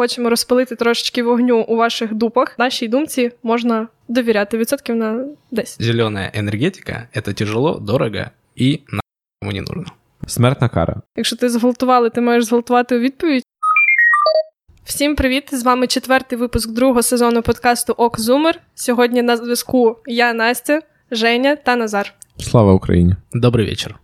хочемо розпалити трошечки вогню у ваших дупах, нашій думці можна довіряти 10%. Зелена енергетика – це тяжело, дорого і нахуй не нужно. Смертна кара. Якщо ти зґвалтували, ти маєш зґвалтувати у відповідь. Всім привіт! З вами 4-й випуск 2-го сезону подкасту «Ок Зумер». Сьогодні на зв'язку я, Настя, Женя та Назар. Слава Україні! Добрий вечір!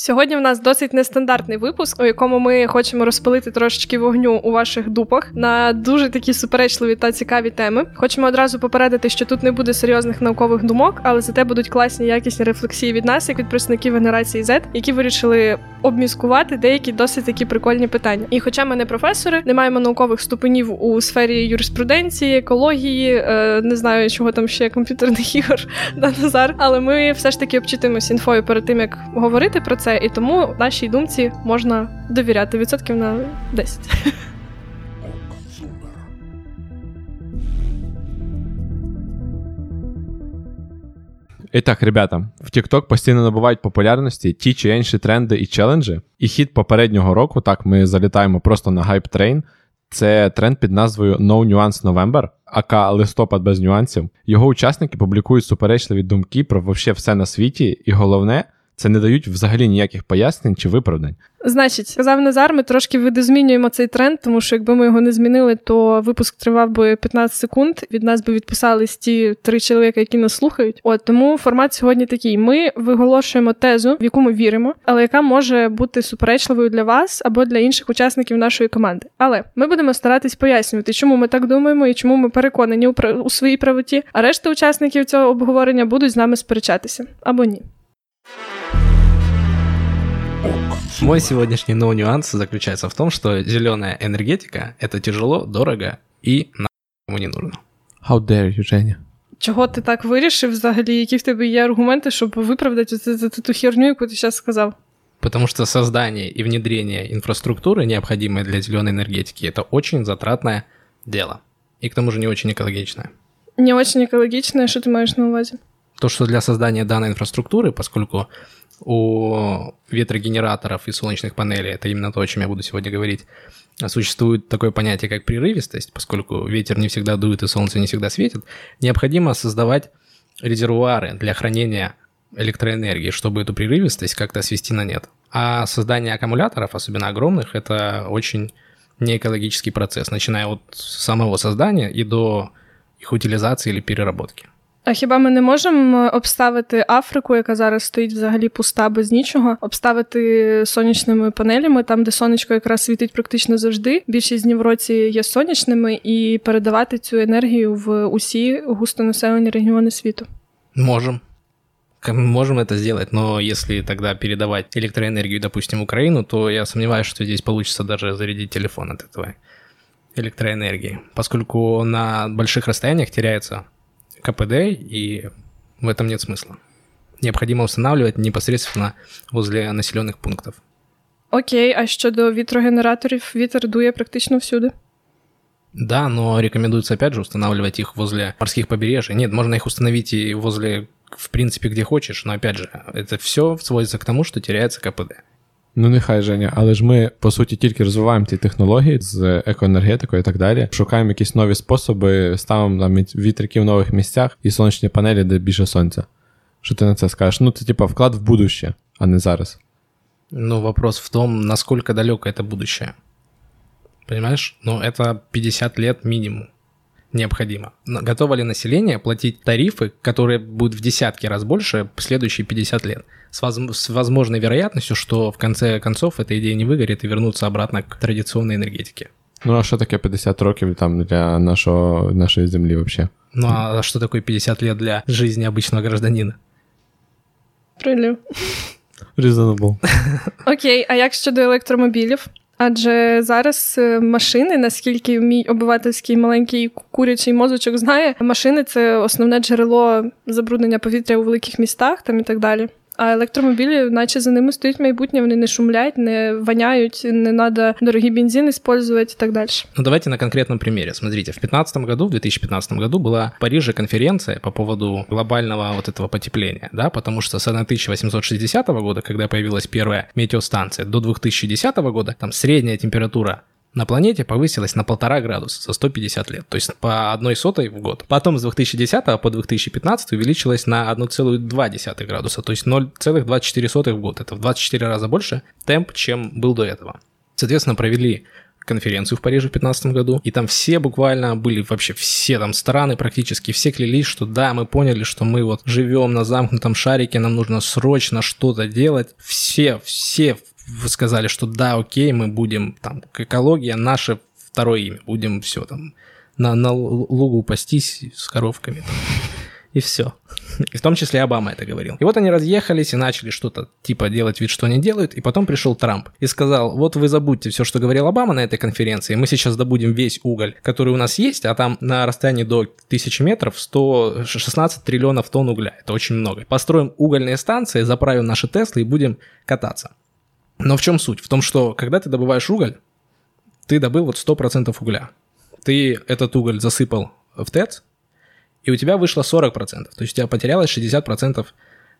Сьогодні в нас досить нестандартний випуск, у якому ми хочемо розпалити трошечки вогню у ваших дупах на дуже такі суперечливі та цікаві теми. Хочемо одразу попередити, що тут не буде серйозних наукових думок, але зате будуть класні якісні рефлексії від нас, як від представників генерації Z, які вирішили обміскувати деякі досить такі прикольні питання. І хоча ми не професори, не маємо наукових ступенів у сфері юриспруденції, екології, не знаю, чого там ще, комп'ютерних ігор, да, Назар, але ми все ж таки обчитимось інфою перед тим, як говорити про це. І тому нашій думці можна довіряти 10%. Итак, ребята, в TikTok постійно набувають популярності ті чи інші тренди і челенджі. І хід попереднього року, так, ми залітаємо просто на хайп-трейн, це тренд під назвою No Nuance November, ака «Листопад без нюансів». Його учасники публікують суперечливі думки про вообще все на світі, і головне – це не дають взагалі ніяких пояснень чи виправдань. Значить, казав Назар, ми трошки видозмінюємо цей тренд, тому що якби ми його не змінили, то випуск тривав би 15 секунд, від нас би відписались ті 3 чоловіка, які нас слухають. От, тому формат сьогодні такий. Ми виголошуємо тезу, в яку ми віримо, але яка може бути суперечливою для вас або для інших учасників нашої команди. Але ми будемо старатись пояснювати, чому ми так думаємо і чому ми переконані у своїй правоті, а решта учасників цього обговорення будуть з нами сперечатися. Або ні. Мой сегодняшний новый нюанс заключается в том, что зеленая энергетика – это тяжело, дорого и нахуй не нужно. How dare you, Женя? Чого ти так вирішив взагалі? Які в тебе є аргументи, щоб виправдати ту херню, яку ти зараз сказав? Потому что создание и внедрение инфраструктуры, необходимой для зеленой энергетики, это очень затратное дело. И к тому же не очень экологичное. Не очень экологичное? Что ты маєш на увазі? То, что для создания данной инфраструктуры, поскольку у ветрогенераторов и солнечных панелей, это именно то, о чем я буду сегодня говорить, существует такое понятие, как прерывистость, поскольку ветер не всегда дует и солнце не всегда светит, необходимо создавать резервуары для хранения электроэнергии, чтобы эту прерывистость как-то свести на нет. А создание аккумуляторов, особенно огромных, это очень неэкологический процесс, начиная от самого создания и до их утилизации или переработки. А хіба ми не можемо обставити Африку, яка зараз стоїть взагалі пуста, без нічого, обставити сонячними панелями, там, де сонечко якраз світить практично завжди, більшість днів в році є сонячними, і передавати цю енергію в усі густонаселені регіони світу? Можемо. Мы можем это сделать, но если тогда передавать электроэнергию, допустим, в Украину, то я сомневаюсь, что здесь получится даже зарядить телефон от этого электроэнергии, поскольку на больших расстояниях теряется КПД, и в этом нет смысла. Необходимо устанавливать непосредственно возле населенных пунктов. Окей, а щодо вітрогенераторів, вітер дує практично всюди? Да, но рекомендуется опять же устанавливать их возле морских побережий. Нет, можно их установить и возле, в принципе, где хочешь, но опять же, это все сводится к тому, что теряется КПД. Ну нехай, Женя, але ж ми, по суті, тільки розвиваємо ті технології з екоенергетикою і так далі, шукаємо якісь нові способи, ставимо там вітряки в нових місцях і сонячні панелі, де більше сонця. Що ти на це скажеш? Ну, це типа вклад в будущее, а не зараз. Ну, вопрос в том, насколько далеко это будущее. Понимаешь? Ну, это 50 лет минимум необходимо. Готово ли население платить тарифы, которые будут в десятки раз больше в следующие 50 лет? С возможной вероятностью, что в конце концов эта идея не выгорит и вернутся обратно к традиционной энергетике. Ну а что такое 50 років там для нашей земли вообще? Ну а что такое 50 лет для жизни обычного гражданина? Прилив. Reasonable. Окей, а як щодо електромобілів? Адже зараз машини, наскільки мій обивательський маленький курячий мозочок знає, машини – це основне джерело забруднення повітря у великих містах там і так далі. А електромобілі, наче за ними стоїть майбутнє, вони не шумлять, не воняют, не надо дорогий бензин использовать и так дальше. Ну давайте на конкретном примере. Смотрите, в 2015 году была в Париже конференция по поводу глобального вот этого потепления, да, потому что с 1860 года, когда появилась первая метеостанция, до 2010 года, там средняя температура на планете повысилось на 1,5 градуса за 150 лет, то есть по 1,01 в год. Потом с 2010 по 2015 увеличилось на 1,2 градуса, то есть 0,24 в год. Это в 24 раза больше темп, чем был до этого. Соответственно, провели конференцию в Париже в 2015 году, и там все буквально были, вообще все там страны практически, все клялись, что да, мы поняли, что мы вот живем на замкнутом шарике, нам нужно срочно что-то делать. Все сказали, что да, окей, мы будем там, экология, наше второе имя, будем все там на лугу пастись с коровками там. И все. И в том числе Обама это говорил. И вот они разъехались и начали что-то типа делать вид, что они делают. И потом пришел Трамп и сказал, вот вы забудьте все, что говорил Обама на этой конференции. Мы сейчас добудем весь уголь, который у нас есть, а там на расстоянии до 1000 метров 116 триллионов тонн угля. Это очень много. Построим угольные станции, заправим наши Теслы и будем кататься. Но в чем суть? В том, что когда ты добываешь уголь, ты добыл вот 100% угля. Ты этот уголь засыпал в ТЭЦ, и у тебя вышло 40%, то есть у тебя потерялось 60%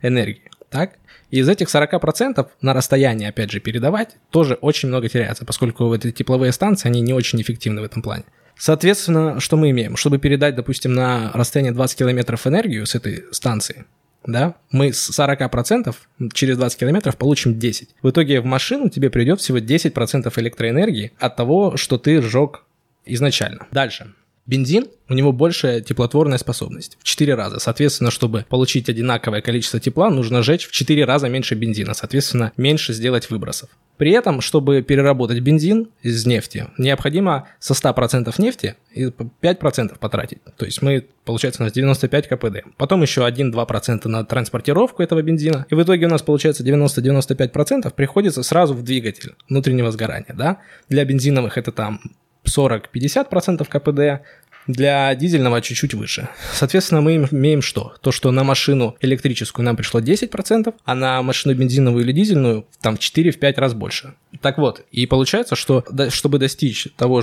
энергии, так? И из этих 40% на расстояние, опять же, передавать тоже очень много теряется, поскольку эти тепловые станции, они не очень эффективны в этом плане. Соответственно, что мы имеем? Чтобы передать, допустим, на расстояние 20 километров энергию с этой станции, да, мы с 40% через 20 километров получим 10%. В итоге в машину тебе придет всего 10% электроэнергии от того, что ты сжег изначально. Дальше. Бензин, у него большая теплотворная способность в 4 раза. Соответственно, чтобы получить одинаковое количество тепла, нужно сжечь в 4 раза меньше бензина, соответственно, меньше сделать выбросов. При этом, чтобы переработать бензин из нефти, необходимо со 100% нефти 5% потратить. То есть мы, получается, у нас 95 КПД. Потом еще 1-2% на транспортировку этого бензина. И в итоге у нас, получается, 90-95% приходится сразу в двигатель внутреннего сгорания. Да? Для бензиновых это там 40-50% КПД, для дизельного чуть-чуть выше. Соответственно, мы имеем что? То, что на машину электрическую нам пришло 10%, а на машину бензиновую или дизельную там в 4-5 раз больше. Так вот, и получается, что чтобы достичь той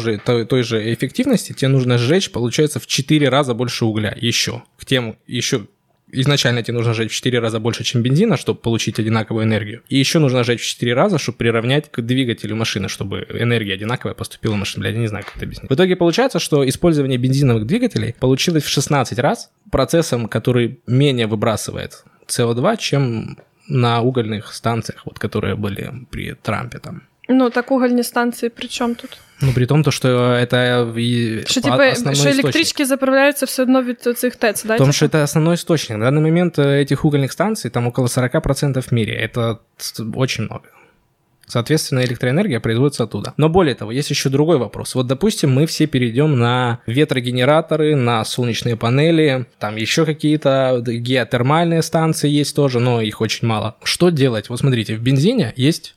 же эффективности, тебе нужно сжечь, получается, в 4 раза больше угля еще. Изначально тебе нужно сжечь в 4 раза больше, чем бензина, чтобы получить одинаковую энергию. И еще нужно сжечь в 4 раза, чтобы приравнять к двигателю машины, чтобы энергия одинаковая поступила в машину. Блядь, я не знаю, как это объяснить. В итоге получается, что использование бензиновых двигателей получилось в 16 раз процессом, который менее выбрасывает СО2, чем на угольных станциях, вот, которые были при Трампе там. Ну, так угольні станції при чому тут? Ну, при тому, що це основний істочник. Що електрички заправляються все одно від цих ТЕЦ, да? Тому що це основний істочник. На даний момент цих угольних станцій там около 40% в мірі. Це дуже много. Соответственно, электроэнергия производится оттуда. Но более того, есть еще другой вопрос. Вот, допустим, мы все перейдем на ветрогенераторы, на солнечные панели, там еще какие-то геотермальные станции есть тоже, но их очень мало. Что делать? Вот смотрите, в бензине есть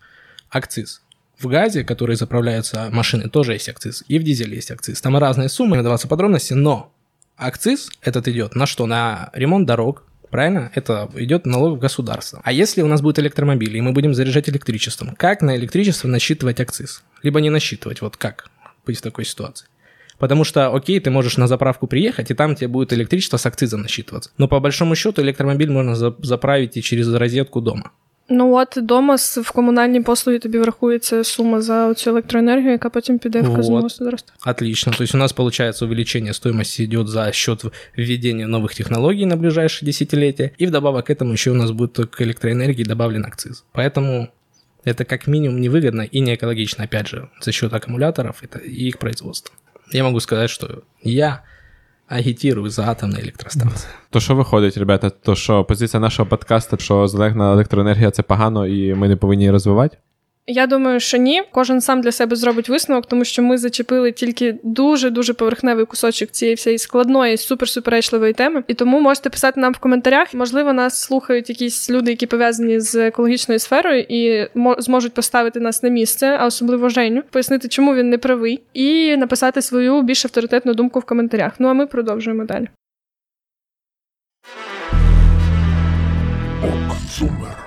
акциз. В газе, который заправляются машины, тоже есть акциз. И в дизеле есть акциз. Там разные суммы, не даваться подробности, но акциз этот идет на что? На ремонт дорог, правильно? Это идет налог в государство. А если у нас будут электромобили, и мы будем заряжать электричеством, как на электричество насчитывать акциз? Либо не насчитывать, вот как быть в такой ситуации? Потому что, окей, ты можешь на заправку приехать, и там тебе будет электричество с акцизом насчитываться. Но по большому счету электромобиль можно заправить и через розетку дома. Ну от, дома в комунальні послуги тобі врахується сума за цю електроенергію, яка потім піде в казну государства. Отлично. То есть у нас, получается, увеличение стоимости идет за счет введения новых технологий на ближайшие десятилетия, и вдобавок к этому еще у нас будет к электроэнергии добавлен акциз. Поэтому это как минимум невыгодно и неэкологично, опять же, за счет аккумуляторов и их производства. Я могу сказать, что я агітірую за атомні електростанції. То що виходить, ребята, то що позиція нашого подкасту, що зелена електроенергія – це погано і ми не повинні її розвивати? Я думаю, що ні. Кожен сам для себе зробить висновок, тому що ми зачепили тільки дуже-дуже поверхневий кусочок цієї всієї складної, суперсуперечливої теми. І тому можете писати нам в коментарях. Можливо, нас слухають якісь люди, які пов'язані з екологічною сферою і зможуть поставити нас на місце, а особливо Женю, пояснити, чому він не правий, і написати свою більш авторитетну думку в коментарях. Ну, а ми продовжуємо далі.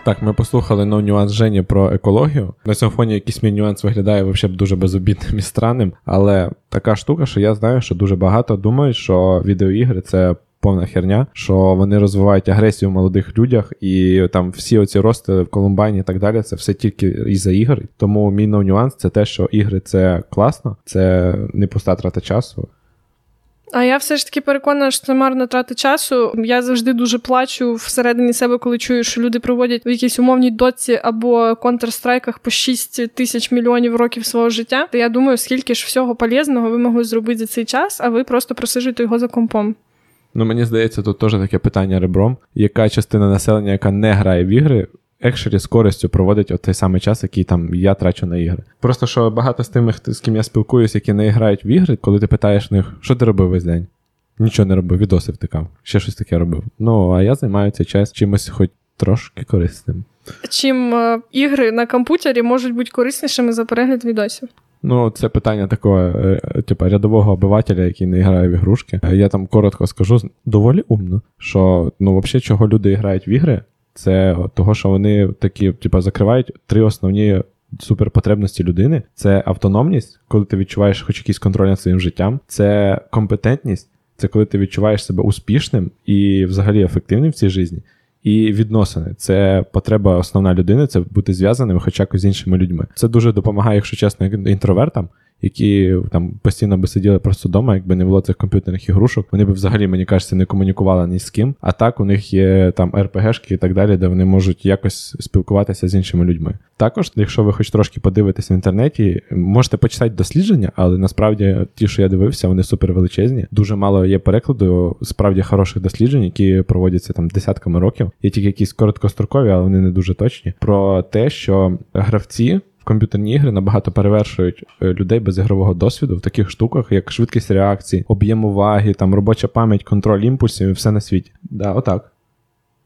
Так, ми послухали No Nuance Жені про екологію. На цьому фоні якийсь мій нюанс виглядає взагалі дуже безобідним і странним, але така штука, що я знаю, що дуже багато думають, що відеоігри – це повна херня, що вони розвивають агресію в молодих людях, і там всі оці рости в Колумбайні і так далі, це все тільки із-за ігор. Тому мій No Nuance – це те, що ігри – це класно, це не пуста трата часу. А я все ж таки переконана, що це марна трата часу. Я завжди дуже плачу всередині себе, коли чую, що люди проводять в якійсь умовній дотці або контрстрайках по 6 000 000 років свого життя. Та я думаю, скільки ж всього полезного ви могли зробити за цей час, а ви просто просиджуєте його за компом. Ну, мені здається, тут теж таке питання ребром. Яка частина населення, яка не грає в ігри, екшері з користю проводить от той самий час, який там я трачу на ігри. Просто, що багато з тими, з ким я спілкуюсь, які не грають в ігри, коли ти питаєш них, що ти робив весь день? Нічого не робив, відоси втикав, ще щось таке робив. Ну, а я займаю цей час чимось хоч трошки корисним. Чим ігри на комп'ютері можуть бути кориснішими за перегляд відосів? Ну, це питання такого, типу, рядового обивателя, який не грає в ігрушки. Я там коротко скажу, доволі умно, що, ну, взагалі, чого люди грають в ігри, це того, що вони такі, типу, закривають три основні суперпотребності людини. Це автономність, коли ти відчуваєш хоч якийсь контроль над своїм життям. Це компетентність, це коли ти відчуваєш себе успішним і взагалі ефективним в цій житті. І відносини. Це потреба основна людини, це бути зв'язаним хоч якось з іншими людьми. Це дуже допомагає, якщо чесно, інтровертам, які там постійно би сиділи просто вдома, якби не було цих комп'ютерних ігрушок, вони б взагалі, мені кажеться, не комунікували ні з ким. А так у них є там РПГшки і так далі, де вони можуть якось спілкуватися з іншими людьми. Також, якщо ви хоч трошки подивитесь в інтернеті, можете почитати дослідження, але насправді ті, що я дивився, вони супер величезні. Дуже мало є перекладу справді хороших досліджень, які проводяться там десятками років. Є тільки якісь короткострокові, але вони не дуже точні. Про те, що гравці в комп'ютерні ігри набагато перевершують людей без ігрового досвіду в таких штуках, як швидкість реакції, об'єм уваги, там, робоча пам'ять, контроль імпульсів і все на світі. Да, отак.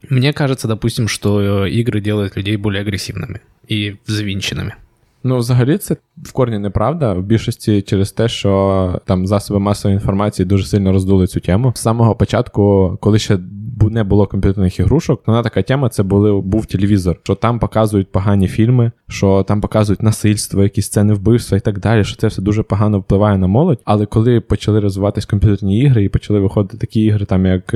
Мне кажется, допустим, что игры делают людей более агрессивными и взвинченными. Ну, взагалі, це в корні неправда. В більшості через те, що там засоби масової інформації дуже сильно роздули цю тему. З самого початку, коли ще не було комп'ютерних ігрушок, вона така тема, це був телевізор, що там показують погані фільми, що там показують насильство, якісь сцени вбивства і так далі, що це все дуже погано впливає на молодь. Але коли почали розвиватись комп'ютерні ігри і почали виходити такі ігри, там як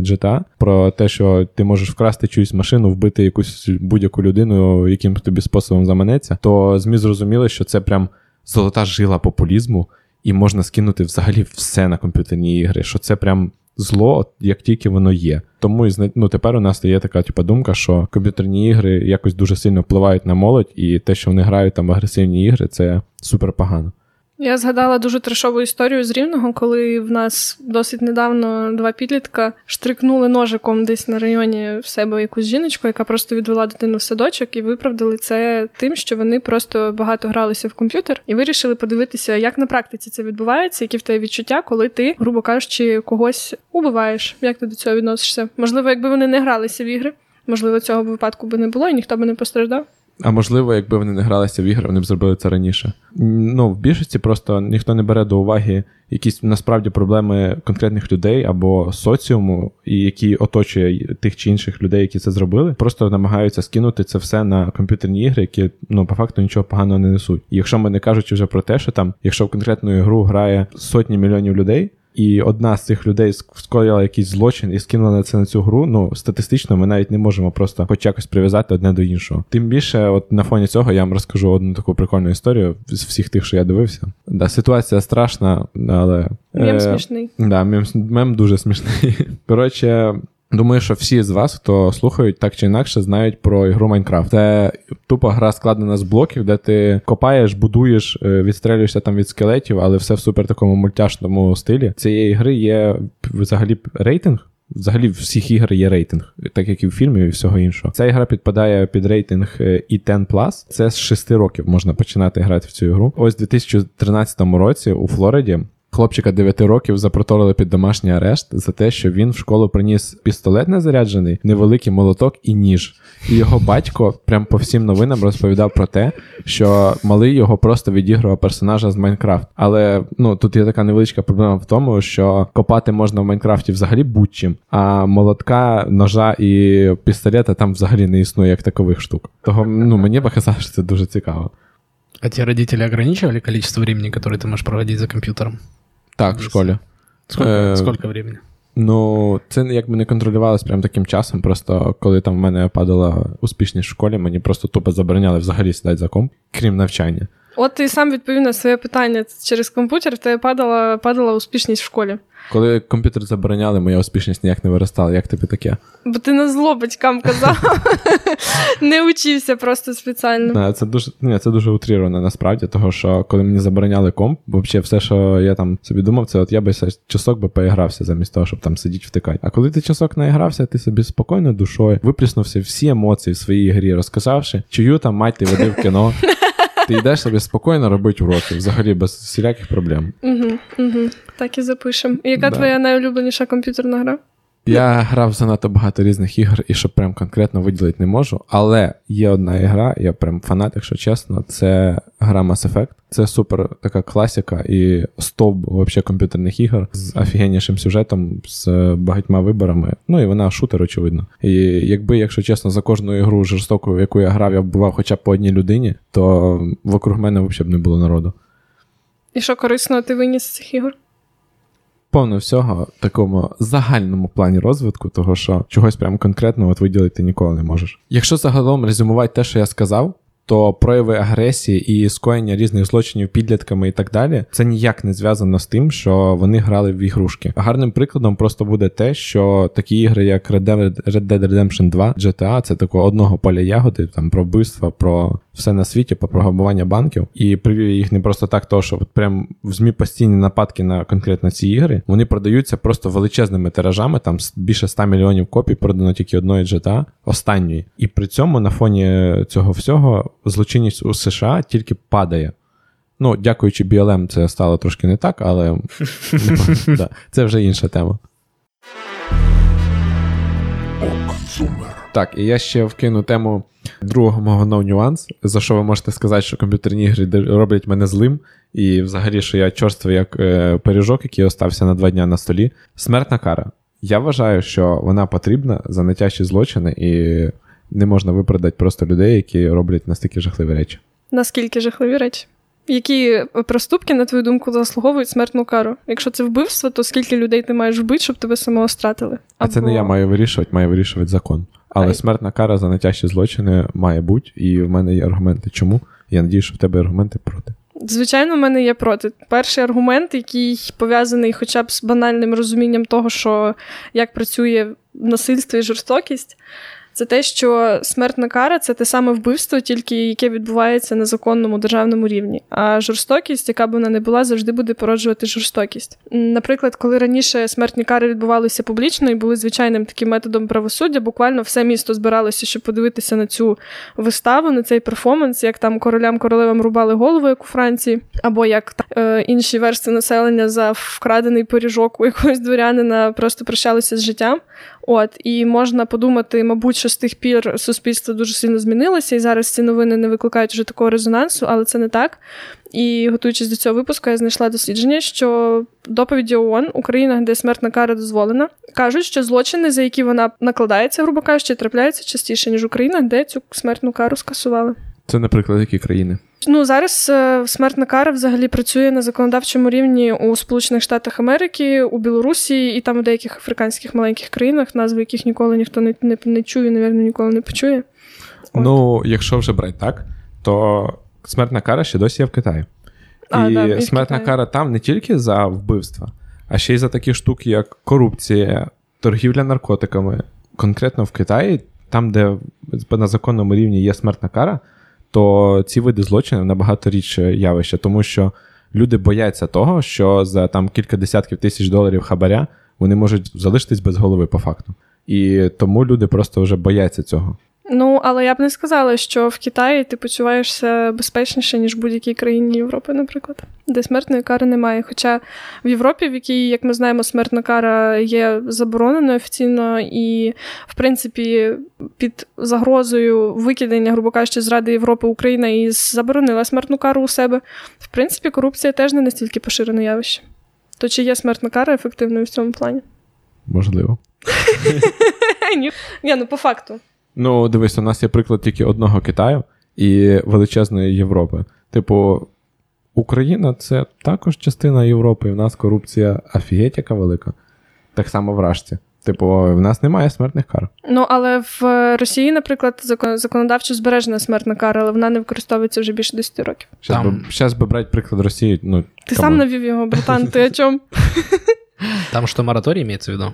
GTA, про те, що ти можеш вкрасти чиюсь машину, вбити якусь будь-яку людину, яким тобі способом заманеться, то ЗМІ зрозуміли, що це прям золота жила популізму, і можна скинути взагалі все на комп'ютерні ігри, що це прям зло, як тільки воно є. Тому ну, тепер у нас є така типу, думка, що комп'ютерні ігри якось дуже сильно впливають на молодь, і те, що вони грають там агресивні ігри, це супер погано. Я згадала дуже трешову історію з Рівного, коли в нас досить недавно 2 підлітка штрикнули ножиком десь на районі в себе якусь жіночку, яка просто відвела дитину в садочок, і виправдали це тим, що вони просто багато гралися в комп'ютер і вирішили подивитися, як на практиці це відбувається, які в тебе відчуття, коли ти, грубо кажучи, когось убиваєш, як ти до цього відносишся. Можливо, якби вони не гралися в ігри, можливо, цього випадку би не було і ніхто би не постраждав. А можливо, якби вони не гралися в ігри, вони б зробили це раніше. Ну, в більшості просто ніхто не бере до уваги якісь, насправді, проблеми конкретних людей або соціуму, які оточує тих чи інших людей, які це зробили. Просто намагаються скинути це все на комп'ютерні ігри, які, ну, по факту нічого поганого не несуть. І якщо ми не кажучи вже про те, що там, якщо в конкретну ігру грає сотні мільйонів людей, і одна з цих людей скоїла якийсь злочин і скинула на це на цю гру, ну, статистично ми навіть не можемо просто хоч якось прив'язати одне до іншого. Тим більше, от на фоні цього я вам розкажу одну таку прикольну історію з всіх тих, що я дивився. Да, ситуація страшна, але... Мем смішний. Да, мем дуже смішний. Коротше... Думаю, що всі з вас, хто слухають, так чи інакше знають про ігру Minecraft. Це тупо гра складена з блоків, де ти копаєш, будуєш, відстрелюєшся там від скелетів, але все в супер такому мультяшному стилі. Цієї гри є взагалі рейтинг. Взагалі в всіх ігор є рейтинг, так як і в фільмі, і всього іншого. Ця ігра підпадає під рейтинг E10+. Це з 6 років можна починати грати в цю ігру. Ось в 2013 році у Флориді хлопчика 9 років запроторили під домашній арешт за те, що він в школу приніс пістолет незаряджений, невеликий молоток і ніж. І його батько прям по всім новинам розповідав про те, що малий його просто відігрував персонажа з Майнкрафт. Але, ну, тут є така невеличка проблема в тому, що копати можна в Майнкрафті взагалі будь-чим, а молотка, ножа і пістолета там взагалі не існує як такових штук. Того, ну, мені показалось, що це дуже цікаво. А тебе родители ограничивали количество времени, которое ты можешь проводить за компьютером? Так, в школе. Сколько времени? Ну, це якби не контролювалося прям таким часом, просто коли там в мене падала успішність в школі, мені просто тупо забороняли взагалі сідати за комп, крім навчання. От ти сам відповів на своє питання. Через комп'ютер в тебе падала успішність в школі. Коли комп'ютер забороняли, моя успішність ніяк не виростала. Як тобі таке? Бо ти на зло батькам казав. Не учився просто спеціально. Це дуже утріровано насправді, того, що коли мені забороняли комп, взагалі все, що я там собі думав, це от я би часок би поігрався замість того, щоб там сидіти втикати. А коли ти часок наігрався, ти собі спокійно душою виплеснувся всі емоції в своїй грі, розказавши, чию там мать ти водив кіно. Ти йдеш собі спокійно робити уроки, взагалі без всіляких проблем. Так і запишемо. І яка твоя найулюбленіша комп'ютерна гра? Я грав занадто багато різних ігор, і що прям конкретно виділити не можу, але є одна гра, я прям фанат, якщо чесно, це гра Mass Effect. Це супер така класика і стовп вообще комп'ютерних ігор з офігеннішим сюжетом, з багатьма виборами. Ну і вона шутер, очевидно. І якби, якщо чесно, за кожну ігру жорстоку, в яку я грав, я б бував хоча б по одній людині, то вокруг мене взагалі б не було народу. І що корисного ти виніс з цих ігор? Повно всього в такому загальному плані розвитку, того, що чогось прям конкретного от виділити ніколи не можеш. Якщо загалом резюмувати те, що я сказав, то прояви агресії і скоєння різних злочинів підлітками і так далі, це ніяк не зв'язано з тим, що вони грали в ігрушки. Гарним прикладом просто буде те, що такі ігри, як Red Dead Redemption 2, GTA, це такого одного поля ягоди, там про вбивства, про все на світі, про грабування банків. І привів їх не просто так, то, що от прям в ЗМІ постійні нападки на конкретно ці ігри, вони продаються просто величезними тиражами, там більше 100 мільйонів копій продано тільки одної GTA, останньої. І при цьому на фоні цього всього злочинність у США тільки падає. Ну, дякуючи BLM, це стало трошки не так, але це вже інша тема. Так, і я ще вкину тему другого мого No Nuance, за що ви можете сказати, що комп'ютерні ігри роблять мене злим, і взагалі, що я чорствий як пиріжок, який остався на 2 дня на столі. Смертна кара. Я вважаю, що вона потрібна за найтяжчі злочини, і не можна виправдати просто людей, які роблять настільки жахливі речі. Наскільки жахливі речі? Які проступки, на твою думку, заслуговують смертну кару? Якщо це вбивство, то скільки людей ти маєш вбити, щоб тебе самого стратили? Або... А це не я маю вирішувати закон. Але смертна кара за найтяжчі злочини має бути, і в мене є аргументи чому. Я надію, що в тебе аргументи проти. Звичайно, в мене є проти. Перший аргумент, який пов'язаний хоча б з банальним розумінням того, що як працює насильство і жорстокість, це те, що смертна кара – це те саме вбивство, тільки яке відбувається на законному державному рівні. А жорстокість, яка б вона не була, завжди буде породжувати жорстокість. Наприклад, коли раніше смертні кари відбувалися публічно і були звичайним таким методом правосуддя, буквально все місто збиралося, щоб подивитися на цю виставу, на цей перформанс, як там королям-королевам рубали голови, як у Франції, або як інші верстви населення за вкрадений пиріжок у якогось дворянина просто прощалися з життям. От, і можна подумати, мабуть, що з тих пір суспільство дуже сильно змінилося, і зараз ці новини не викликають вже такого резонансу, але це не так. І готуючись до цього випуску, я знайшла дослідження, що доповіді ООН у країнах, де смертна кара дозволена, кажуть, що злочини, за які вона накладається, грубо кажучи, трапляються частіше, ніж у країнах, де цю смертну кару скасували. Це, наприклад, які країни? Ну, зараз смертна кара взагалі працює на законодавчому рівні у Сполучених Штатах Америки, у Білорусі і там у деяких африканських маленьких країнах, назви яких ніколи ніхто не чує, навірно, ніколи не почує. От. Ну, якщо вже брати так, то смертна кара ще досі є в Китаї. І смертна кара там не тільки за вбивства, а ще й за такі штуки, як корупція, торгівля наркотиками. Конкретно в Китаї, там, де на законному рівні є смертна кара, то ці види злочинів набагато рідше явище, тому що люди бояться того, що за там кілька десятків тисяч доларів хабаря вони можуть залишитись без голови по факту. І тому люди просто вже бояться цього. Ну, але я б не сказала, що в Китаї ти почуваєшся безпечніше, ніж в будь-якій країні Європи, наприклад, де смертної кари немає. Хоча в Європі, в якій, як ми знаємо, смертна кара є забороненою офіційно і, в принципі, під загрозою викидання, грубо кажучи, з Ради Європи Україна і заборонила смертну кару у себе, в принципі, корупція теж не настільки поширене явище. То чи є смертна кара ефективною в цьому плані? Можливо. Ні, ну по факту. Ну, дивись, у нас є приклад тільки одного Китаю і величезної Європи. Типу, Україна – це також частина Європи, і в нас корупція офігеть яка велика. так само в Рашці. Типу, в нас немає смертних кар. Ну, але в Росії, наприклад, законодавчо збережена смертна кара, але вона не використовується вже більше 10 років. Зараз би брати приклад Росії. Ну, ти кому? Сам навів його, братан, ти о чому? Там що, мораторій мається в виду?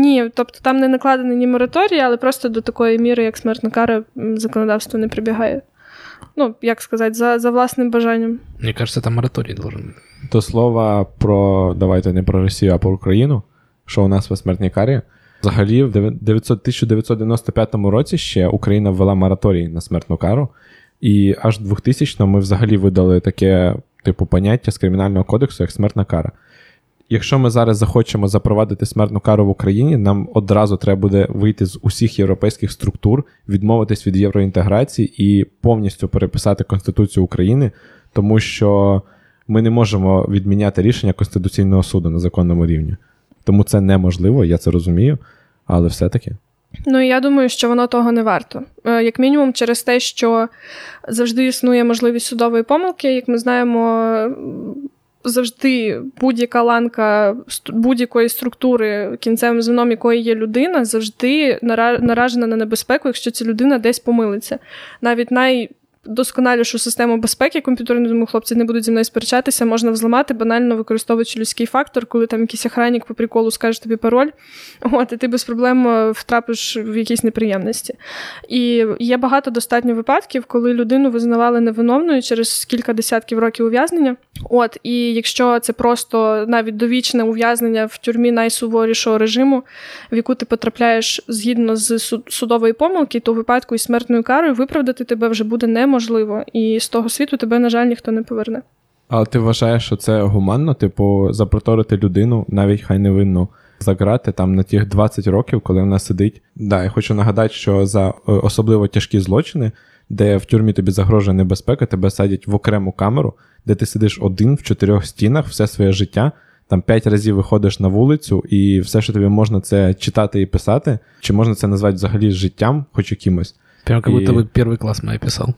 Ні, тобто там не накладений ні мораторій, але просто до такої міри, як смертна кара, законодавство не прибігає. Ну, як сказати, за власним бажанням. Мені кажеться, там мораторій должен бути. До слова про, давайте не про Росію, а про Україну, що у нас в смертній карі. Взагалі, в 1995 році ще Україна ввела мораторій на смертну кару, і аж в 2000 ми взагалі видали таке, типу, поняття з Кримінального кодексу, як смертна кара. Якщо ми зараз захочемо запровадити смертну кару в Україні, нам одразу треба буде вийти з усіх європейських структур, відмовитись від євроінтеграції і повністю переписати Конституцію України, тому що ми не можемо відміняти рішення Конституційного суду на законному рівні. Тому це неможливо, я це розумію, але все-таки. Ну, я думаю, що воно того не варто. Як мінімум через те, що завжди існує можливість судової помилки, як ми знаємо, завжди будь-яка ланка будь-якої структури, кінцевим звіном якої є людина, завжди наражена на небезпеку, якщо ця людина десь помилиться. Навіть найдосконалішу систему безпеки комп'ютерну, думаю, хлопці не будуть зі мною сперечатися, можна взламати, банально використовуючи людський фактор, коли там якийсь охранник по приколу скаже тобі пароль, от, і ти без проблем втрапиш в якісь неприємності. І є багато достатньо випадків, коли людину визнавали невиновною через кілька десятків років ув'язнення. От, і якщо це просто навіть довічне ув'язнення в тюрмі найсуворішого режиму, в яку ти потрапляєш згідно з судової помилки, то в випадку із смертною карою виправдати тебе вже буде неможливо. І з того світу тебе, на жаль, ніхто не поверне. А ти вважаєш, що це гуманно? Типу, запроторити людину, навіть хай невинну, заграти там на тих 20 років, коли вона сидить? Да, я хочу нагадати, що за особливо тяжкі злочини, де в тюрмі тобі загрожує небезпека, тебе садять в окрему камеру, де ти сидиш один в 4 стінах все своє життя, там 5 разів виходиш на вулицю, і все, що тобі можна, це читати і писати. Чи можна це назвати взагалі життям, хоч якимось? Прямо как будто бы первый класс мой писал.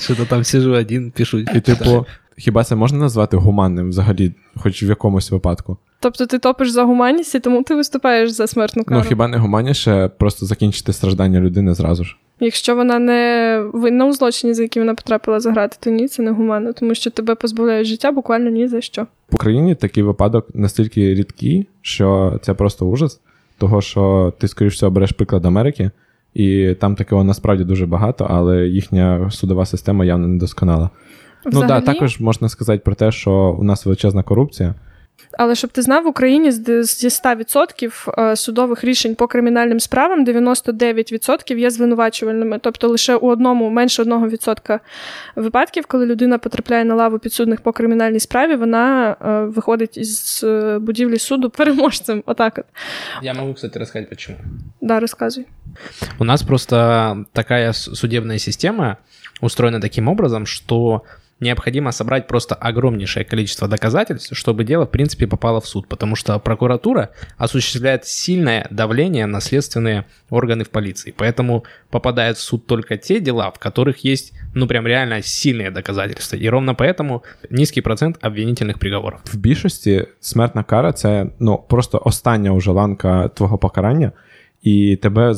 Що-то там сижу один, пишу. І типу, хіба це можна назвати гуманним взагалі, хоч в якомусь випадку? Тобто ти топиш за гуманність, і тому ти виступаєш за смертну кару? Ну, хіба не гуманніше просто закінчити страждання людини зразу ж? Якщо вона не винна у злочині, за який вона потрапила за грати, то ні, це не гуманно, тому що тебе позбавляють життя буквально ні за що. В Україні такий випадок настільки рідкий, що це просто ужас, того, що ти, скоріш всього, береш приклад Америки, і там такого насправді дуже багато, але їхня судова система явно недосконала. Взагалі? Ну так, да, також можна сказати про те, що у нас величезна корупція. Але щоб ти знав, в Україні зі 100% судових рішень по кримінальним справам 99% є звинувачувальними. Тобто лише у одному, менше 1% випадків, коли людина потрапляє на лаву підсудних по кримінальній справі, вона виходить із будівлі суду переможцем. Отак от. Я можу, кстати, розказати, чому. Да, розказуй. У нас просто така судебна система устроена таким образом, що необходимо собрать просто огромнейшее количество доказательств, чтобы дело, в принципе, попало в суд, потому что прокуратура осуществляет сильное давление на следственные органы в полиции, поэтому попадают в суд только те дела, в которых есть, ну, прям реально сильные доказательства, и ровно поэтому низкий процент обвинительных приговоров. В більшості смертна кара – це, ну, просто остання уже ланка твого покарання, і тебе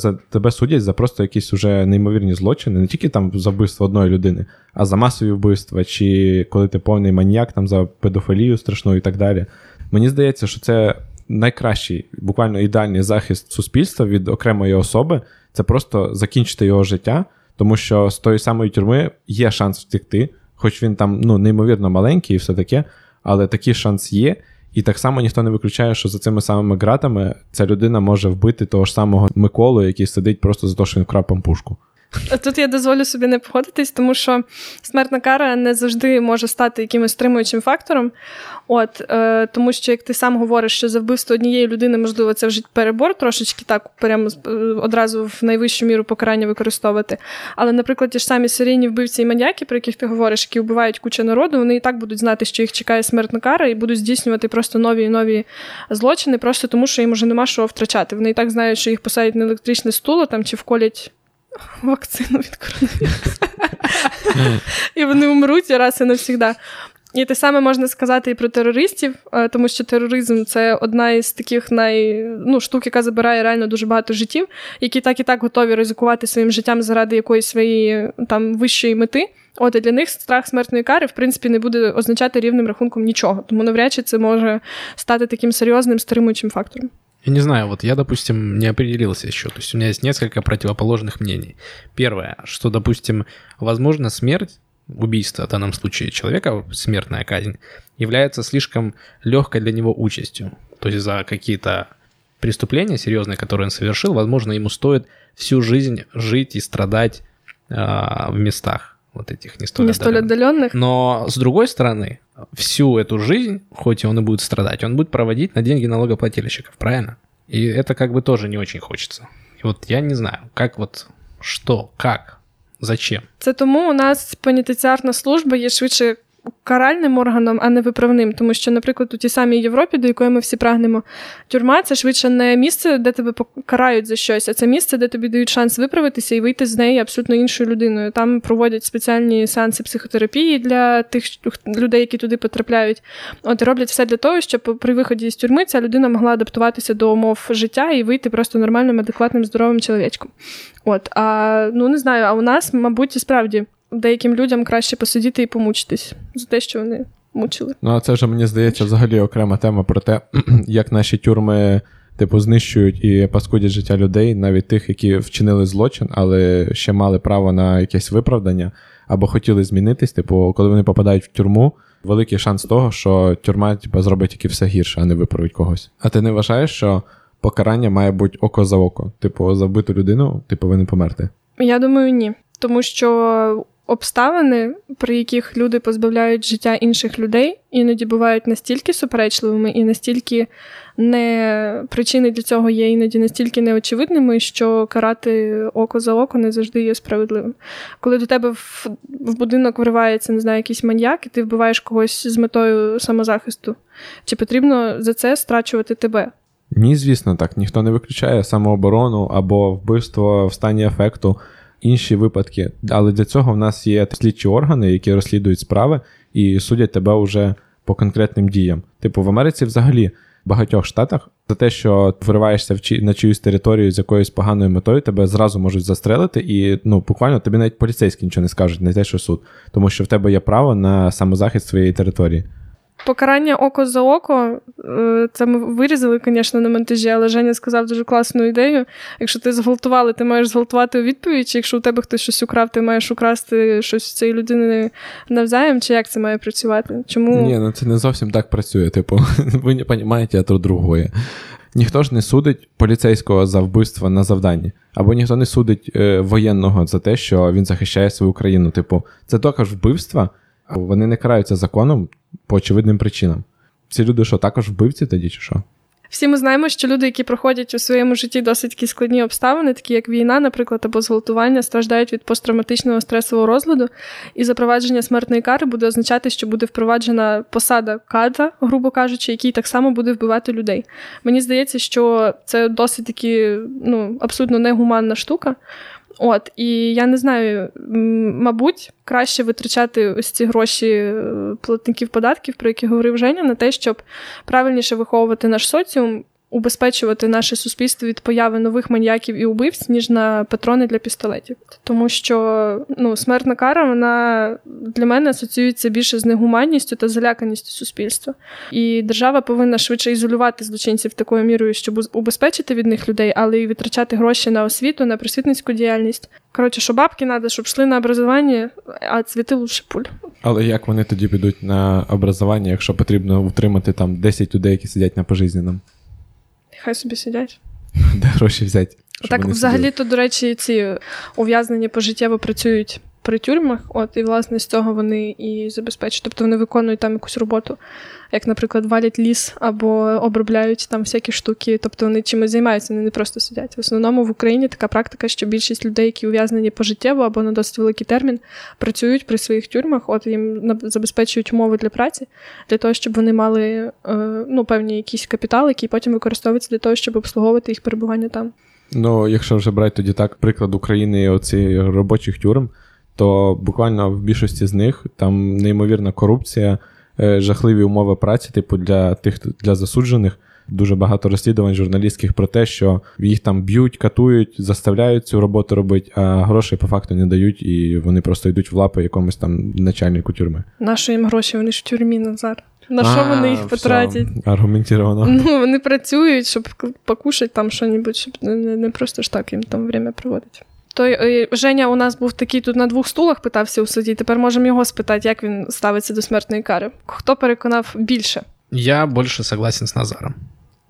судять за просто якісь уже неймовірні злочини, не тільки там за вбивство одної людини, а за масові вбивства, чи коли ти повний маніяк, там за педофілію страшну і так далі. Мені здається, що це найкращий, буквально ідеальний захист суспільства від окремої особи, це просто закінчити його життя, тому що з тої самої тюрми є шанс втекти, хоч він там, ну, неймовірно маленький і все таке, але такий шанс є. І так само ніхто не виключає, що за цими самими ґратами ця людина може вбити того ж самого Миколу, який сидить просто за те, що він вкрав пампушку. Тут я дозволю собі не погодитись, тому що смертна кара не завжди може стати якимось стримуючим фактором. От, тому що, як ти сам говориш, що за вбивство однієї людини, можливо, це вже перебор трошечки так прямо одразу в найвищу міру покарання використовувати. Але, наприклад, ті ж самі серійні вбивці і маньяки, про яких ти говориш, які вбивають кучу народу, вони і так будуть знати, що їх чекає смертна кара і будуть здійснювати просто нові і нові злочини, просто тому, що їм уже нема що втрачати. Вони і так знають, що їх посадять на електричне стуло там, чи вколять вакцину від коронавірусу. І вони умруть раз і навсігда. І те саме можна сказати і про терористів, тому що тероризм – це одна із таких штук, яка забирає реально дуже багато життів, які так і так готові ризикувати своїм життям заради якоїсь своєї там вищої мети. От, і для них страх смертної кари, в принципі, не буде означати рівним рахунком нічого. Тому навряд чи це може стати таким серйозним стримуючим фактором. Я не знаю, вот я, допустим, не определился еще. То есть у меня есть несколько противоположных мнений. Первое, что, допустим, возможно, смерть, убийство, в данном случае человека, смертная казнь, является слишком легкой для него участью. То есть за какие-то преступления серьезные, которые он совершил, возможно, ему стоит всю жизнь жить и страдать в местах вот этих не столь отдаленных. Но, с другой стороны, всю эту жизнь, хоть он и будет страдать, он будет проводить на деньги налогоплательщиков, правильно? И это как бы тоже не очень хочется. И вот я не знаю, как вот, что, как, зачем? Це тому у нас пенітенціарна служба є швидше каральним органом, а не виправним. Тому що, наприклад, у тій самій Європі, до якої ми всі прагнемо, тюрма – це швидше не місце, де тебе покарають за щось, а це місце, де тобі дають шанс виправитися і вийти з неї абсолютно іншою людиною. Там проводять спеціальні сеанси психотерапії для тих людей, які туди потрапляють. От, роблять все для того, щоб при виході з тюрми ця людина могла адаптуватися до умов життя і вийти просто нормальним, адекватним, здоровим чоловічком. От, не знаю, а у нас, мабуть, і справді деяким людям краще посидіти і помучитись за те, що вони мучили. Ну, а це вже, мені здається, взагалі окрема тема про те, як наші тюрми, знищують і паскудять життя людей, навіть тих, які вчинили злочин, але ще мали право на якесь виправдання, або хотіли змінитись, коли вони попадають в тюрму, великий шанс того, що тюрма, зробить тільки все гірше, а не виправить когось. А ти не вважаєш, що покарання має бути око за око? За вбиту людину ти повинен померти? Я думаю, ні. Тому що обставини, при яких люди позбавляють життя інших людей, іноді бувають настільки суперечливими і настільки причини для цього є іноді настільки неочевидними, що карати око за око не завжди є справедливим. Коли до тебе в будинок вривається, якийсь маньяк, і ти вбиваєш когось з метою самозахисту, чи потрібно за це страчувати тебе? Ні, звісно, так. Ніхто не виключає самооборону або вбивство в стані афекту. Інші випадки, але для цього в нас є слідчі органи, які розслідують справи і судять тебе уже по конкретним діям. В Америці взагалі, в багатьох штатах, за те, що вириваєшся на чиюсь територію з якоюсь поганою метою, тебе зразу можуть застрелити і буквально тобі навіть поліцейські нічого не скажуть, не те, що суд, тому що в тебе є право на самозахист своєї території. Покарання око за око, це ми вирізали, звісно, на монтажі, але Женя сказав дуже класну ідею. Якщо ти зґвалтували, ти маєш зґвалтувати у відповідь, якщо у тебе хтось щось украв, ти маєш украсти щось у цієї людини навзаєм, чи як це має працювати? Чому? Ні, це не зовсім так працює, ви не розумієте одне другого. Ніхто ж не судить поліцейського за вбивство на завданні, або ніхто не судить воєнного за те, що він захищає свою країну. Це також вбивства, вони не караються законом по очевидним причинам. Ці люди що, також вбивці тоді, чи що? Всі ми знаємо, що люди, які проходять у своєму житті досить складні обставини, такі як війна, наприклад, або зґвалтування, страждають від посттравматичного стресового розладу, і запровадження смертної кари буде означати, що буде впроваджена посада кадра, грубо кажучи, який так само буде вбивати людей. Мені здається, що це досить таки, абсолютно негуманна штука. От, і я не знаю, мабуть, краще витрачати ось ці гроші платників податків, про які говорив Женя, на те, щоб правильніше виховувати наш соціум, убезпечувати наше суспільство від появи нових маньяків і убивць, ніж на патрони для пістолетів. Тому що, смертна кара, вона для мене асоціюється більше з негуманністю та заляканістю суспільства. І держава повинна швидше ізолювати злочинців такою мірою, щоб убезпечити від них людей, але й витрачати гроші на освіту, на просвітницьку діяльність. Коротше, що бабки треба, щоб йшли на образування, а цвіти лучше пуль. Але як вони тоді підуть на образування, якщо потрібно утримати там 10 людей, які сидять на пожизненому? Хай собі сидять. Де гроші взяти? Так, взагалі-то, до речі, ці ув'язнені пожиттєво працюють при тюрмах, і, власне, з цього вони і забезпечують. Тобто вони виконують там якусь роботу, як, наприклад, валять ліс або обробляють там всякі штуки. Тобто вони чимось займаються, вони не просто сидять. В основному в Україні така практика, що більшість людей, які ув'язнені пожиттєво або на досить великий термін, працюють при своїх тюрмах, їм забезпечують умови для праці, для того, щоб вони мали певні якісь капітали, які потім використовуються для того, щоб обслуговувати їх перебування там. Якщо вже брати тоді так приклад України і оці робочих тюрм, то буквально в більшості з них там неймовірна корупція, жахливі умови праці, типу, для тих, для засуджених. Дуже багато розслідувань журналістських про те, що їх там б'ють, катують, заставляють цю роботу робити, а грошей по факту не дають, і вони просто йдуть в лапи якомусь там начальнику тюрми. На що їм гроші? Вони ж в тюрмі, Назар. На що вони їх потратять? Аргументовано. Ну, вони працюють, щоб покушати там що-небудь, щоб не просто ж так їм там время проводити. Той Женя у нас був такий тут на двох стулах, питався у суді, тепер можемо його спитати, як він ставиться до смертної кари. Хто переконав більше? Я більше согласен з Назаром.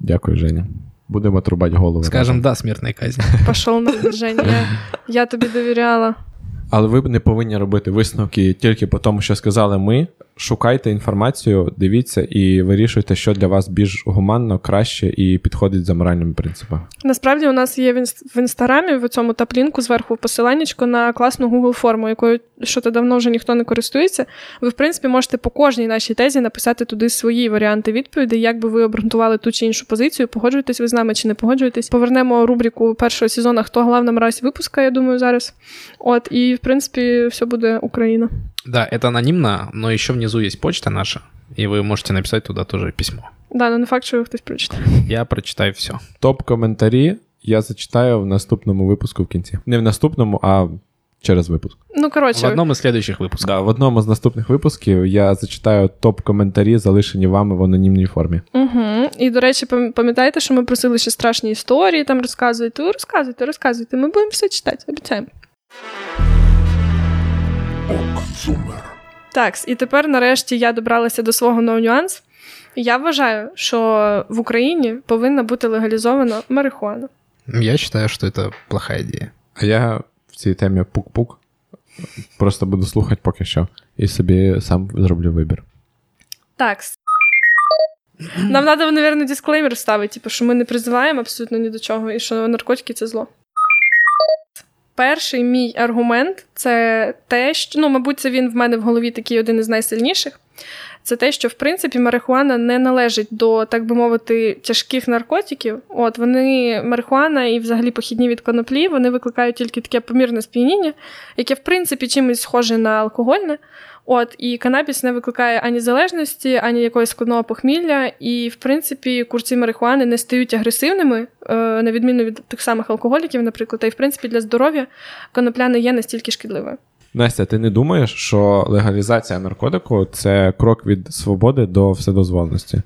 Дякую, Женя. Будемо трубати голови. Скажемо, да, смертної казні. Пішов на, Женя, я тобі довіряла. Але ви не повинні робити висновки тільки по тому, що сказали ми. Шукайте інформацію, дивіться і вирішуйте, що для вас більш гуманно, краще і підходить за моральними принципами. Насправді у нас є в Інстаграмі, в цьому таплінку зверху посиланнячко на класну Google-форму, якою що-то давно вже ніхто не користується. Ви, в принципі, можете по кожній нашій тезі написати туди свої варіанти відповідей, як би ви обґрунтували ту чи іншу позицію, погоджуєтесь ви з нами чи не погоджуєтесь. Повернемо рубрику першого сезону «Хто главна мразь» випуска, я думаю, зараз. От, і, в принципі, все буде Україна. Да, это анонимно, но еще внизу есть почта наша, и вы можете написать туда тоже письмо. Да, но не факт, что его кто-то прочитает. Я прочитаю все. Топ-коментарі я зачитаю в наступному випуску в кінці. Не в наступному, а через випуск. Ну, короче. В одному з слідуючих випусків. Да, в одному з наступних випусків я зачитаю топ-коментарі, залишені вами в анонімній формі. Угу. І, до речі, пам'ятаєте, що ми просили ще страшні історії, там розказуйте. Розказуйте, розказуйте. Ми будемо все читати, обіцяємо. Ок Зумер. Так, і тепер нарешті я добралася до свого No Nuance. Я вважаю, що в Україні повинна бути легалізована марихуана. Я вважаю, що це плоха ідея. А я в цій темі пук-пук. Просто буду слухати поки що. І собі сам зроблю вибір. Так. Нам треба, мабуть, дисклеймер вставити, типу, що ми не призиваємо абсолютно ні до чого, і що наркотики – це зло. Перший мій аргумент – це те, що, ну, мабуть, це він в мене в голові такий один із найсильніших. Це те, що, в принципі, марихуана не належить до, так би мовити, тяжких наркотиків. От, вони, марихуана і взагалі похідні від коноплі, вони викликають тільки таке помірне сп'яніння, яке, в принципі, чимось схоже на алкогольне. От, і канабіс не викликає ані залежності, ані якогось складного похмілля, і, в принципі, курці марихуани не стають агресивними, на відміну від тих самих алкоголіків, наприклад, та й, в принципі, для здоров'я конопля не є настільки шкідливою. Настя, ти не думаєш, що легалізація наркотику – це крок від свободи до вседозволеності?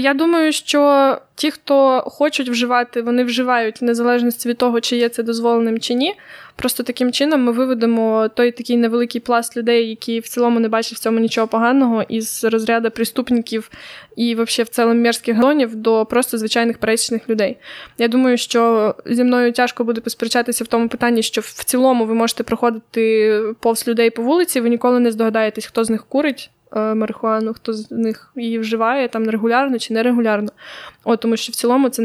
Я думаю, що ті, хто хочуть вживати, вони вживають в незалежності від того, чи є це дозволеним чи ні. Просто таким чином ми виведемо той такий невеликий пласт людей, які в цілому не бачать в цьому нічого поганого, із розряду преступників і взагалі в цілому мерзких гедонів до просто звичайних пересічних людей. Я думаю, що зі мною тяжко буде посперечатися в тому питанні, що в цілому ви можете проходити повз людей по вулиці, ви ніколи не здогадаєтесь, хто з них курить марихуану, хто з них її вживає там регулярно чи нерегулярно. От, тому що в цілому це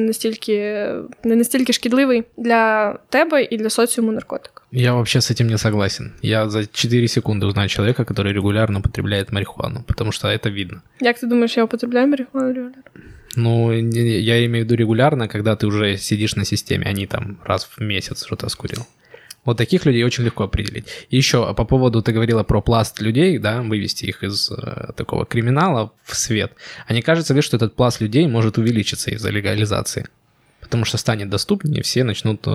не настільки шкідливий для тебе і для соціуму наркотик. Я вообще с этим не согласен. Я за 4 секунды узнаю человека, который регулярно употребляет марихуану, потому что это видно. Як ти думаєш, я употребляю марихуану регулярно? Ну, я имею в виду регулярно, когда ты уже сидишь на системе, а не там раз в месяц что-то скурил. Вот таких людей очень легко определить. И еще по поводу, ты говорила про пласт людей, да, вывести их из такого криминала в свет. А не кажется ли, что этот пласт людей может увеличиться из-за легализации? Потому что станет доступнее, все начнут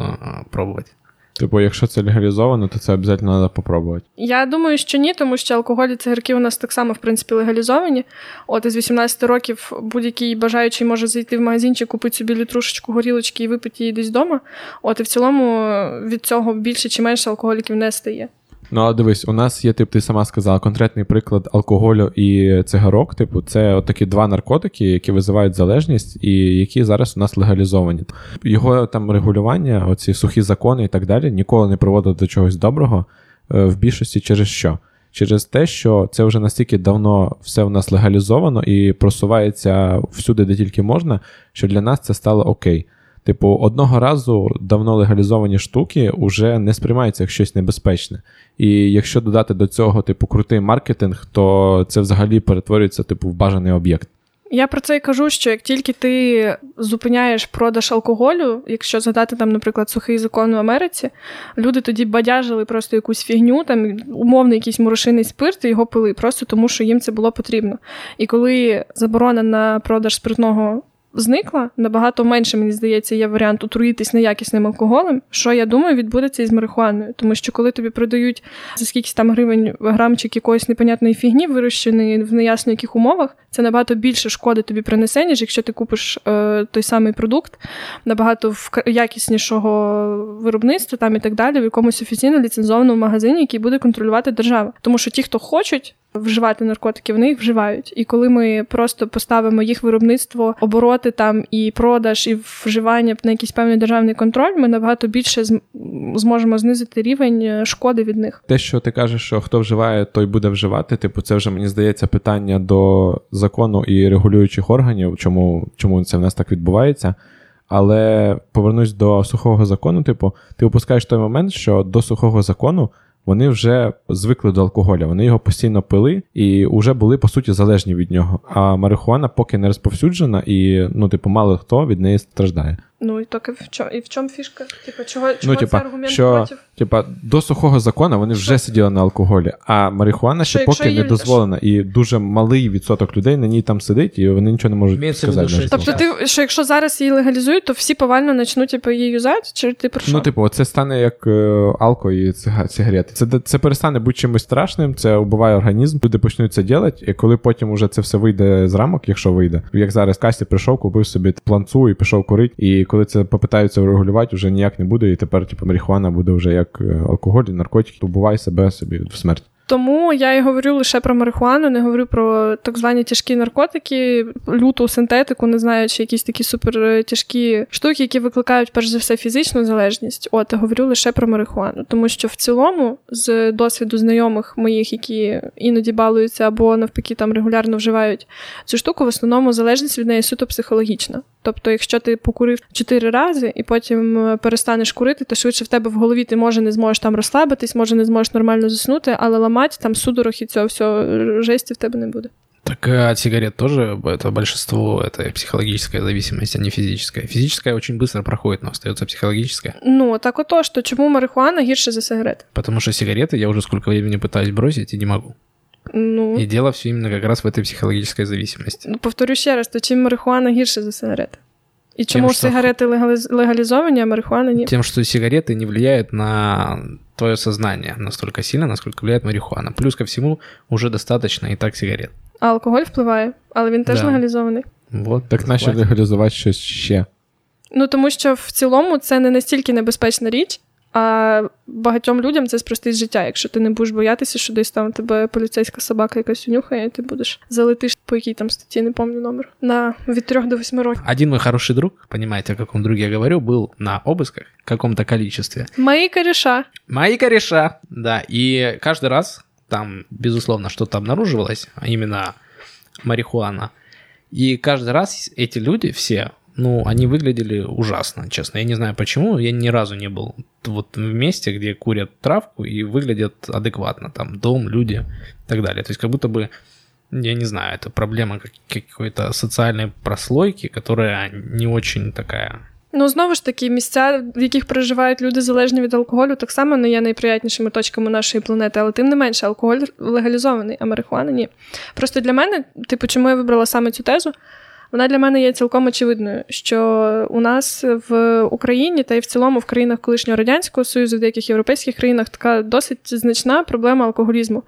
пробовать. Типу, якщо це легалізовано, то це обов'язково треба попробувати. Я думаю, що ні, тому що алкоголь і цигарки у нас так само, в принципі, легалізовані. От, із 18 років будь-який бажаючий може зайти в магазинчик, купити собі літрушечку горілочки і випити її десь вдома. От, і в цілому від цього більше чи менше алкоголіків не стає. Ну, а дивись, у нас є, тип, ти сама сказала, конкретний приклад алкоголю і цигарок. Типу, це отакі два наркотики, які визивають залежність і які зараз у нас легалізовані. Його там регулювання, оці сухі закони і так далі, ніколи не приводить до чогось доброго, в більшості через що? Через те, що це вже настільки давно все у нас легалізовано і просувається всюди, де тільки можна, що для нас це стало окей. Типу, одного разу давно легалізовані штуки вже не сприймаються як щось небезпечне. І якщо додати до цього, типу, крутий маркетинг, то це взагалі перетворюється, типу, в бажаний об'єкт. Я про це і кажу, що як тільки ти зупиняєш продаж алкоголю, якщо згадати там, наприклад, сухий закон в Америці, люди тоді бадяжили просто якусь фігню, там умовний якийсь морошиний спирт і його пили просто тому, що їм це було потрібно. І коли заборона на продаж спиртного зникла, набагато менше, мені здається, є варіант отруїтись неякісним алкоголем, що, я думаю, відбудеться із марихуаною. Тому що коли тобі продають за скільки там гривень грамчик якоїсь непонятної фігні, вирощеної в неясно яких умовах, це набагато більше шкоди тобі принесе, ніж якщо ти купиш той самий продукт набагато якіснішого виробництва там і так далі, в якомусь офіційно ліцензованому магазині, який буде контролювати держава. Тому що ті, хто хочуть вживати наркотики, вони їх вживають. І коли ми просто поставимо їх виробництво, обороти там і продаж, і вживання на якийсь певний державний контроль, ми набагато більше зможемо знизити рівень шкоди від них. Те, що ти кажеш, що хто вживає, той буде вживати, типу, це вже, мені здається, питання до закону і регулюючих органів, чому це в нас так відбувається. Але повернусь до сухого закону, типу, ти опускаєш той момент, що до сухого закону вони вже звикли до алкоголя, вони його постійно пили і вже були, по суті, залежні від нього. А марихуана поки не розповсюджена і, мало хто від неї страждає. Ну, і так і в чому фішка? Чого це аргумент проти? До сухого закону вони вже сиділи на алкоголі, а марихуана ще поки не дозволена. І дуже малий відсоток людей на ній там сидить, і вони нічого не можуть сказати. Тобто ти, що якщо зараз її легалізують, то всі повально начнуть її юзати? Чи ти про що? Це стане як алко і цигарети. Це перестане бути чимось страшним, це вбиває організм, люди почнуть це робити, і коли потім уже це все вийде з рамок, якщо вийде, як зараз Касті прийшов, купив собі планцу і пішов курити, і коли це попитаються врегулювати, вже ніяк не буде, і тепер марихуана буде вже як алкоголь і наркотики, вбивай себе собі в смерть. Тому я і говорю лише про марихуану, не говорю про так звані тяжкі наркотики, люту синтетику, не знаю, чи якісь такі супертяжкі штуки, які викликають, перш за все, фізичну залежність. От, говорю лише про марихуану. Тому що в цілому, з досвіду знайомих моїх, які іноді балуються або, навпаки, там регулярно вживають цю штуку, в основному залежність від неї суто психологічна. Тобто, якщо ти покурив 4 рази і потім перестанеш курити, то швидше в тебе в голові ти, може, не зможеш там розслабитись, може, не зможеш нормально заснути, але там судорог и всё, жести в тебе не будет. Так а от сигарет тоже это большинство, это психологическая зависимость, а не физическая. Физическая очень быстро проходит, но остается психологическая. Ну, так вот то, что чему марихуана гирше за сигарет? Потому что сигареты я уже сколько времени пытаюсь бросить и не могу. Ну. И дело все именно как раз в этой психологической зависимости. Ну, повторю еще раз, то чем марихуана гирше за сигарет? И чему сигареты легализованы, а марихуана нет? Тем, что сигареты не влияют на твое сознание настолько сильно, насколько влияет марихуана. Плюс ко всему уже достаточно и так сигарет. А алкоголь впливає, але він теж легалізований. Вот, так наче легалізувати щось ще. Тому що в цілому це не настільки небезпечна річ, а багатьом людям це спростить життя. Якщо ти не будеш боятися, що десь там тебе поліцейська собака якась унюхає, і ти будеш залетиш по якій там статті, не пам'ятаю номер, на від 3 до 8 років. Один мой хороший друг, понимаете, о каком друге я говорю, был на обысках в каком-то количестве. Мои кореша, да. И каждый раз там, безусловно, что-то обнаруживалось, а именно марихуана. И каждый раз эти люди все... они выглядели ужасно, честно. Я не знаю почему, я ни разу не был в месте, где курят травку и выглядят адекватно. Там дом, люди и так далее. То есть как будто бы, я не знаю, это проблема какой-то социальной прослойки, которая не очень такая... знову ж таки, місця, в яких проживають люди залежні від алкоголю, так само не є найприятнішими точками нашої планети, але тим не менше, алкоголь легалізований, а марихуана ні. Просто для мене, чому я вибрала саме цю тезу, вона для мене є цілком очевидною, що у нас в Україні та й в цілому в країнах колишнього Радянського Союзу, в деяких європейських країнах така досить значна проблема алкоголізму.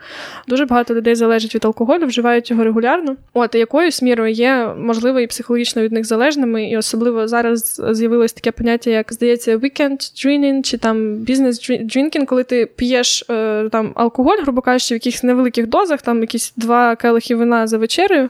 Дуже багато людей залежить від алкоголю, вживають його регулярно. І якоюсь мірою є, можливо, і психологічно від них залежними, і особливо зараз з'явилось таке поняття, як, здається, weekend drinking чи там business drinking, коли ти п'єш там алкоголь, грубо кажучи, в якихось невеликих дозах, там якісь 2 келихи вина за вечерею.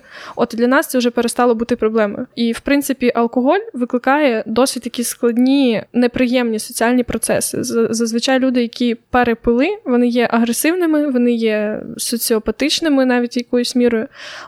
Для нас це вже перестало бути проблеми. І, в принципі, алкоголь викликає досить такі складні, неприємні соціальні процеси. Зазвичай люди, які перепили, вони є агресивними, вони є соціопатичними навіть якоюсь мірою.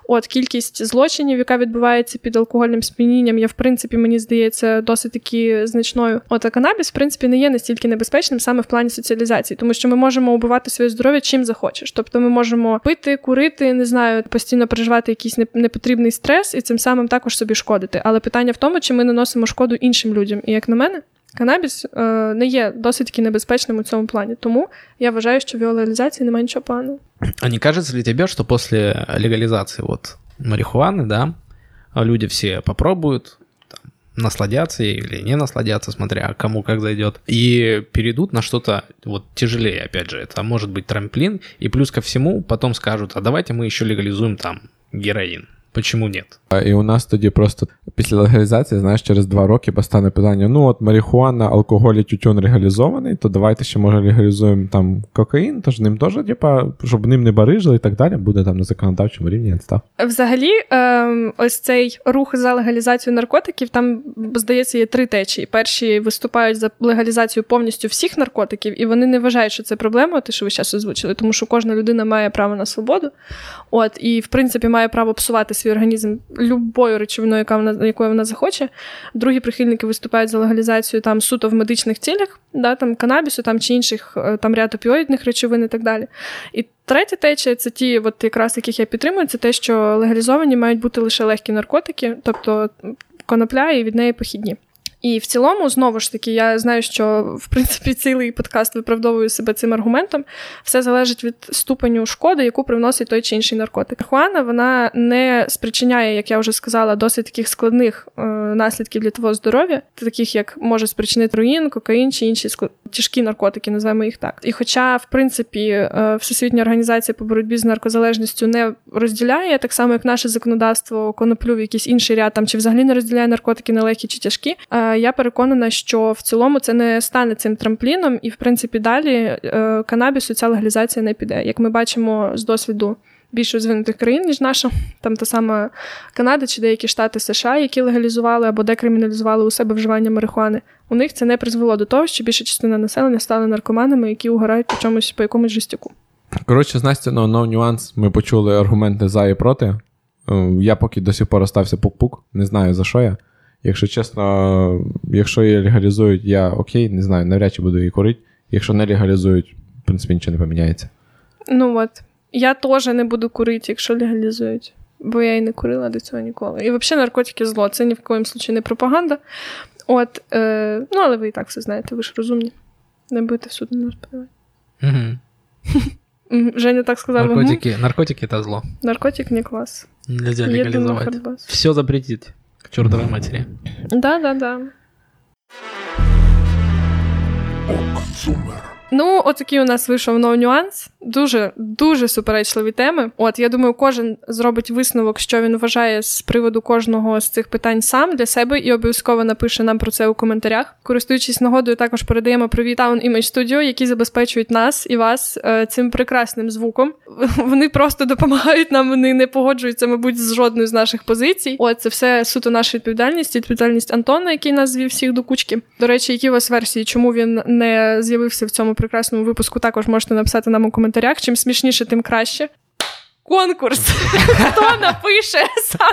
От, кількість злочинів, яка відбувається під алкогольним сп'янінням, я, в принципі, мені здається, досить таки значною. От, а канабіс, в принципі, не є настільки небезпечним саме в плані соціалізації, тому що ми можемо убивати своє здоров'я чим захочеш. Тобто ми можемо пити, курити, не знаю, постійно переживати якийсь непотрібний стрес і цим самим також собі шкодити. Але питання в тому, чи ми наносимо шкоду іншим людям. І, як на мене, канабіс не є досить таки небезпечним у цьому плані. Тому я вважаю, що в його легалізації немає нічого поганого. А не кажется ли тебе, что после легализации вот марихуаны, да, люди все попробуют, там, насладятся или не насладятся, смотря кому как зайдет, и перейдут на что-то вот тяжелее, опять же, это может быть трамплин, и плюс ко всему потом скажут, а давайте мы еще легализуем там героин. Почему нет? І у нас тоді просто після легалізації, знаєш, через 2 роки постане питання, ну от марихуана, алкоголь і тютюн легалізований, то давайте ще, може, легалізуємо там кокаїн, тож ним теж, типа, щоб ним не барижили і так далі, буде там на законодавчому рівні відстав. Взагалі, ось цей рух за легалізацію наркотиків, там, здається, є 3 течії. Перші виступають за легалізацію повністю всіх наркотиків, і вони не вважають, що це проблема, те, що ви зараз озвучили, тому що кожна людина має право на свободу, от, і, в принципі, має право псувати свій організм любою речовиною, якою вона захоче. Другі прихильники виступають за легалізацію там суто в медичних цілях, да, там канабісу, там чи інших там ряд опіоїдних речовин і так далі. І третя течія, це ті, от якраз яких я підтримую, це те, що легалізовані мають бути лише легкі наркотики, тобто конопля і від неї похідні. І в цілому, знову ж таки, я знаю, що, в принципі, цілий подкаст виправдовує себе цим аргументом. Все залежить від ступеню шкоди, яку привносить той чи інший наркотик. Марихуана, вона не спричиняє, як я вже сказала, досить таких складних наслідків для твого здоров'я, таких, як може спричинити руїн, кокаїн чи інші тяжкі наркотики, називаємо їх так. І хоча, в принципі, Всесвітня організація по боротьбі з наркозалежністю не розділяє, так само, як наше законодавство коноплю в якийсь інший ряд, там, чи взагалі не розділяє наркотики на легкі чи тяжкі, я переконана, що в цілому це не стане цим трампліном, і, в принципі, далі канабісу ця легалізація не піде. Як ми бачимо з досвіду більш розвинутих країн, ніж наша, там та сама Канада чи деякі штати США, які легалізували або декриміналізували у себе вживання марихуани, у них це не призвело до того, що більша частина населення стали наркоманами, які угорають по якомусь жестяку. Коротше, з Настіного No Nuance ми почули аргументи за і проти. Я поки до сих пор остався пук-пук, не знаю за що я. Якщо чесно, якщо її легалізують, я окей, не знаю, навряд чи буду її курити. Якщо не легалізують, в принципі, нічого не поміняється. Ну от, я теж не буду курити, якщо легалізують, бо я і не курила до цього ніколи. І взагалі наркотики зло, це ні в коїм случаї не пропаганда. От, ну, але ви і так все знаєте, ви ж розумні. Не будете в суд на нас подавати. Женя так сказала. Наркотики – це зло. Наркотик – не клас. Нельзя легалізувати. Все запретить. К чертовой матери. Да-да-да. Ок Зумер. Ну, отакий у нас вийшов No Nuance. Дуже-дуже суперечливі теми. От, я думаю, кожен зробить висновок, що він вважає з приводу кожного з цих питань сам для себе і обов'язково напише нам про це у коментарях. Користуючись нагодою, також передаємо привіт Image Studio, які забезпечують нас і вас цим прекрасним звуком. Вони просто допомагають нам, вони не погоджуються, мабуть, з жодною з наших позицій. От, це все суто наша відповідальність, відповідальність Антона, який нас звів всіх до кучки. До речі, які у вас версії, чому він не з'явився в цьому прекрасному випуску, також можете написати нам у коментарях. Чим смішніше, тим краще. Конкурс! Хто напише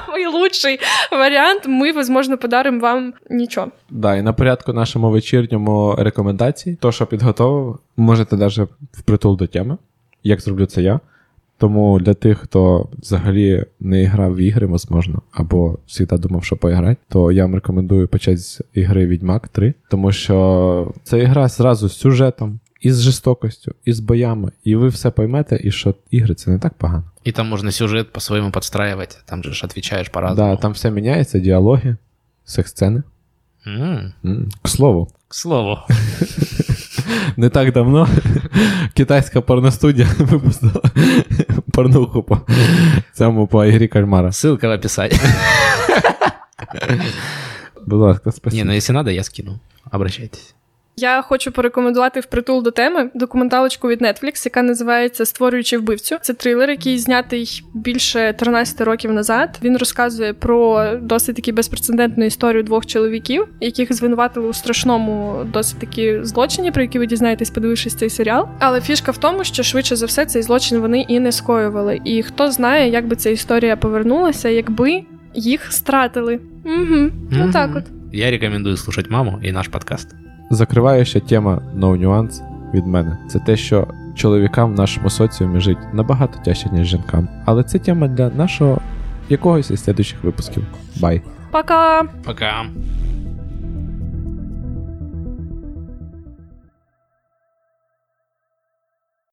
найкращий варіант, ми, можливо, подаримо вам нічого. Да, і на порядку нашому вечірньому рекомендації, то, що підготовив, можете навіть впритул до теми, як зроблю це я. Тому для тих, хто взагалі не грав в ігри, можливо, або завжди думав, що поіграти, то я вам рекомендую почати з ігри «Відьмак 3», тому що це ігра зразу з сюжетом, і з жорстокістю, і з боями, і ви все поймете, і що ігри це не так погано. І там можна сюжет по-своєму підстраювати, там же ж відповідаєш по-разному. Да, там все міняється, діалоги, секс-сцени. К слову. Не так давно китайська порностудія випустила порнуху по цьому, по ігрі кальмара. Ссылка в описанні. Будь ласка, спасибо. Не, ну якщо треба, я скину. Обращайтесь. Я хочу порекомендувати впритул до теми документалочку від Netflix, яка називається «Створюючи вбивцю». Це трилер, який знятий більше 13 років назад. Він розказує про досить таки безпрецедентну історію двох чоловіків, яких звинуватили у страшному досить таки злочині, про які ви дізнаєтесь, подивившись цей серіал. Але фішка в тому, що швидше за все цей злочин вони і не скоювали. І хто знає, як би ця історія повернулася, якби їх стратили. Ну так от. Я рекомендую слухати «Маму» і наш подкаст. Закриває ще тема No Nuance від мене. Це те, що чоловікам в нашому соціумі жить набагато тяжче, ніж жінкам. Але це тема для нашого якогось із слідуючих випусків. Бай! Пока! Пока!